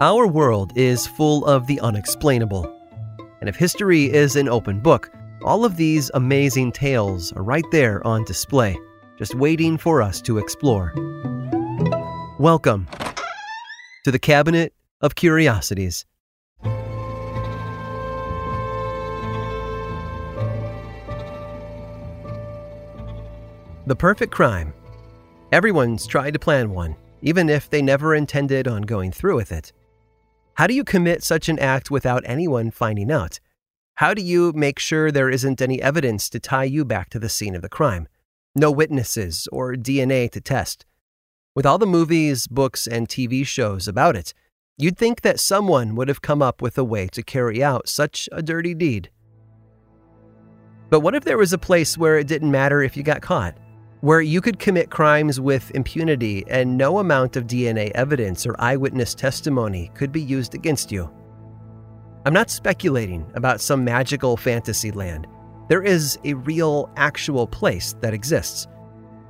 Our world is full of the unexplainable. And if history is an open book, all of these amazing tales are right there on display, just waiting for us to explore. Welcome to the Cabinet of Curiosities. The perfect crime. Everyone's tried to plan one, even if they never intended on going through with it. How do you commit such an act without anyone finding out? How do you make sure there isn't any evidence to tie you back to the scene of the crime? No witnesses or DNA to test. With all the movies, books, and TV shows about it, you'd think that someone would have come up with a way to carry out such a dirty deed. But what if there was a place where it didn't matter if you got caught? Where you could commit crimes with impunity and no amount of DNA evidence or eyewitness testimony could be used against you. I'm not speculating about some magical fantasy land. There is a real, actual place that exists.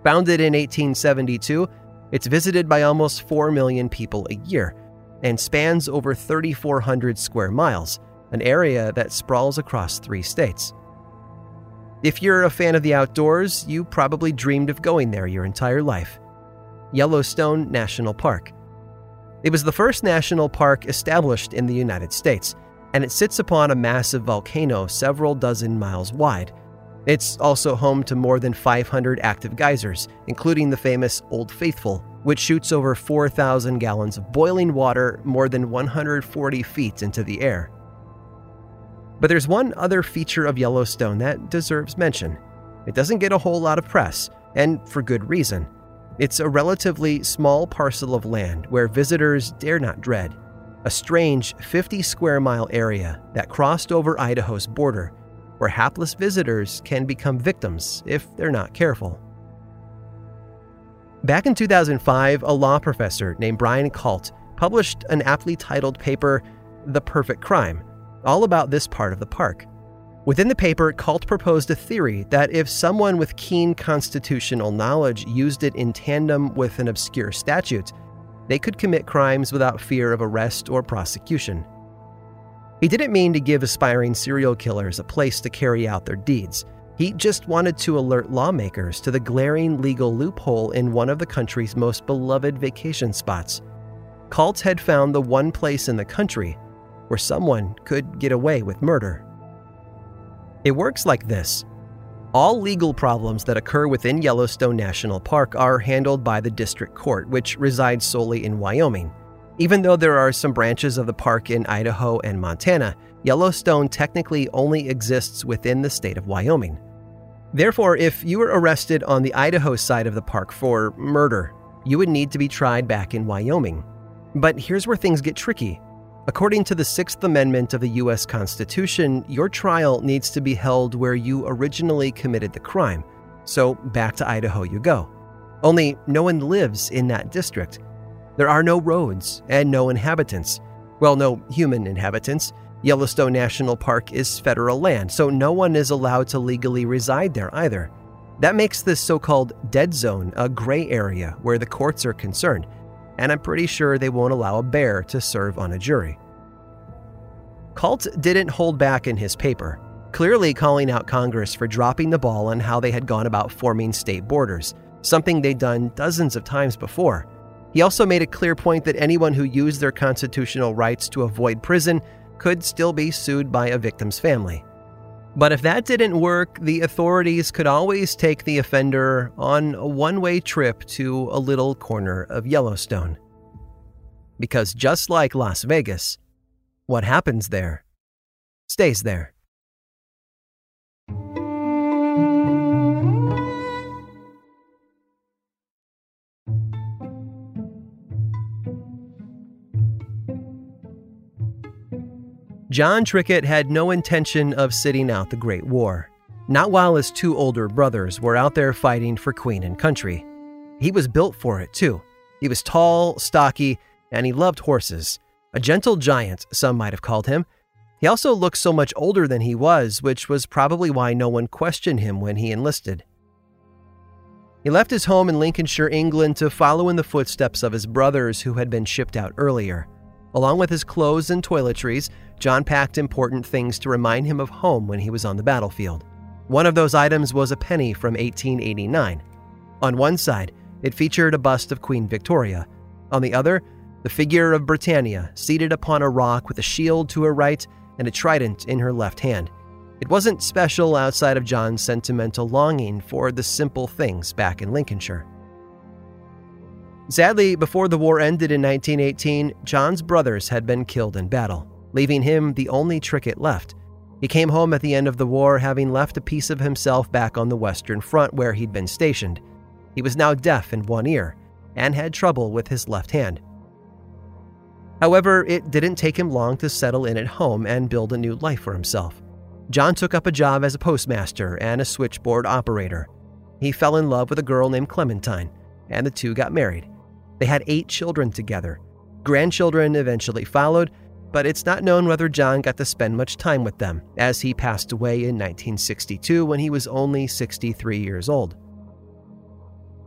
Founded in 1872, it's visited by almost 4 million people a year and spans over 3,400 square miles, an area that sprawls across 3 states. If you're a fan of the outdoors, you probably dreamed of going there your entire life. Yellowstone National Park. It was the first national park established in the United States, and it sits upon a massive volcano several dozen miles wide. It's also home to more than 500 active geysers, including the famous Old Faithful, which shoots over 4,000 gallons of boiling water more than 140 feet into the air. But there's one other feature of Yellowstone that deserves mention. It doesn't get a whole lot of press, and for good reason. It's a relatively small parcel of land where visitors dare not dread. A strange 50-square-mile area that crossed over Idaho's border, where hapless visitors can become victims if they're not careful. Back in 2005, a law professor named Brian Kalt published an aptly titled paper, The Perfect Crime, all about this part of the park. Within the paper, Kalt proposed a theory that if someone with keen constitutional knowledge used it in tandem with an obscure statute, they could commit crimes without fear of arrest or prosecution. He didn't mean to give aspiring serial killers a place to carry out their deeds. He just wanted to alert lawmakers to the glaring legal loophole in one of the country's most beloved vacation spots. Kalt had found the one place in the country where someone could get away with murder. It works like this. All legal problems that occur within Yellowstone National Park are handled by the district court, which resides solely in Wyoming. Even though there are some branches of the park in Idaho and Montana, Yellowstone technically only exists within the state of Wyoming. Therefore, if you were arrested on the Idaho side of the park for murder, you would need to be tried back in Wyoming. But here's where things get tricky. According to the Sixth Amendment of the U.S. Constitution, your trial needs to be held where you originally committed the crime, so back to Idaho you go. Only no one lives in that district. There are no roads and no inhabitants. Well, no human inhabitants. Yellowstone National Park is federal land, so no one is allowed to legally reside there either. That makes this so-called dead zone a gray area where the courts are concerned, and I'm pretty sure they won't allow a bear to serve on a jury. Kalt didn't hold back in his paper, clearly calling out Congress for dropping the ball on how they had gone about forming state borders, something they'd done dozens of times before. He also made a clear point that anyone who used their constitutional rights to avoid prison could still be sued by a victim's family. But if that didn't work, the authorities could always take the offender on a one-way trip to a little corner of Yellowstone. Because just like Las Vegas, what happens there stays there. John Trickett had no intention of sitting out the Great War, not while his 2 older brothers were out there fighting for Queen and country. He was built for it, too. He was tall, stocky, and he loved horses. A gentle giant, some might have called him. He also looked so much older than he was, which was probably why no one questioned him when he enlisted. He left his home in Lincolnshire, England, to follow in the footsteps of his brothers who had been shipped out earlier. Along with his clothes and toiletries, John packed important things to remind him of home when he was on the battlefield. One of those items was a penny from 1889. On one side, it featured a bust of Queen Victoria. On the other, the figure of Britannia, seated upon a rock with a shield to her right and a trident in her left hand. It wasn't special outside of John's sentimental longing for the simple things back in Lincolnshire. Sadly, before the war ended in 1918, John's brothers had been killed in battle, leaving him the only Trickett left. He came home at the end of the war having left a piece of himself back on the Western Front where he'd been stationed. He was now deaf in one ear and had trouble with his left hand. However, it didn't take him long to settle in at home and build a new life for himself. John took up a job as a postmaster and a switchboard operator. He fell in love with a girl named Clementine, and the two got married. They had 8 children together. Grandchildren eventually followed, but it's not known whether John got to spend much time with them, as he passed away in 1962 when he was only 63 years old.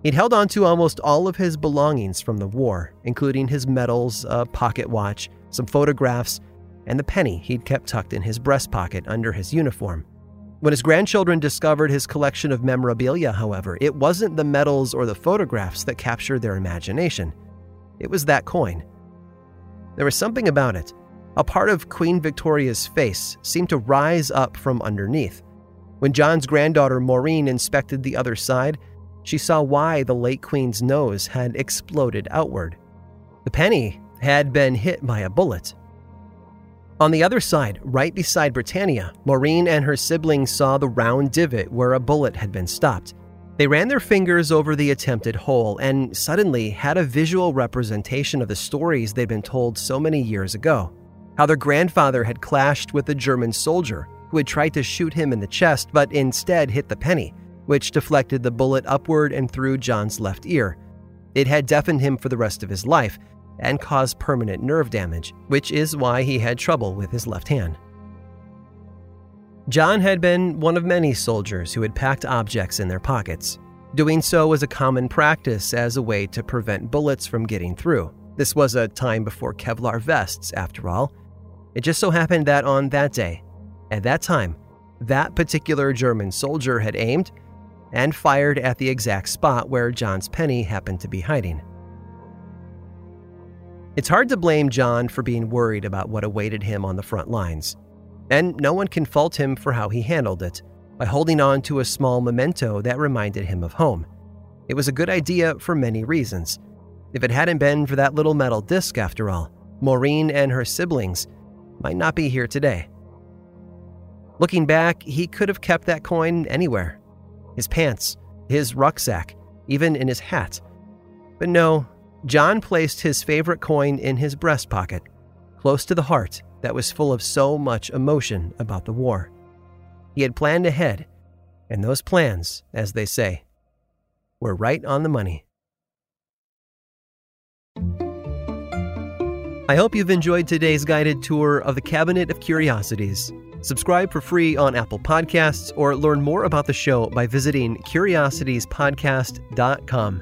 He'd held on to almost all of his belongings from the war, including his medals, a pocket watch, some photographs, and the penny he'd kept tucked in his breast pocket under his uniform. When his grandchildren discovered his collection of memorabilia, however, it wasn't the medals or the photographs that captured their imagination. It was that coin. There was something about it. A part of Queen Victoria's face seemed to rise up from underneath. When John's granddaughter Maureen inspected the other side, she saw why the late Queen's nose had exploded outward. The penny had been hit by a bullet. On the other side, right beside Britannia, Maureen and her siblings saw the round divot where a bullet had been stopped. They ran their fingers over the attempted hole and suddenly had a visual representation of the stories they'd been told so many years ago. How their grandfather had clashed with a German soldier who had tried to shoot him in the chest but instead hit the penny, which deflected the bullet upward and through John's left ear. It had deafened him for the rest of his life and caused permanent nerve damage, which is why he had trouble with his left hand. John had been one of many soldiers who had packed objects in their pockets. Doing so was a common practice as a way to prevent bullets from getting through. This was a time before Kevlar vests, after all. It just so happened that on that day, at that time, that particular German soldier had aimed and fired at the exact spot where John's penny happened to be hiding. It's hard to blame John for being worried about what awaited him on the front lines. And no one can fault him for how he handled it, by holding on to a small memento that reminded him of home. It was a good idea for many reasons. If it hadn't been for that little metal disc, after all, Maureen and her siblings might not be here today. Looking back, he could have kept that coin anywhere. His pants, his rucksack, even in his hat. But no, John placed his favorite coin in his breast pocket, close to the heart that was full of so much emotion about the war. He had planned ahead, and those plans, as they say, were right on the money. I hope you've enjoyed today's guided tour of the Cabinet of Curiosities. Subscribe for free on Apple Podcasts or learn more about the show by visiting curiositiespodcast.com.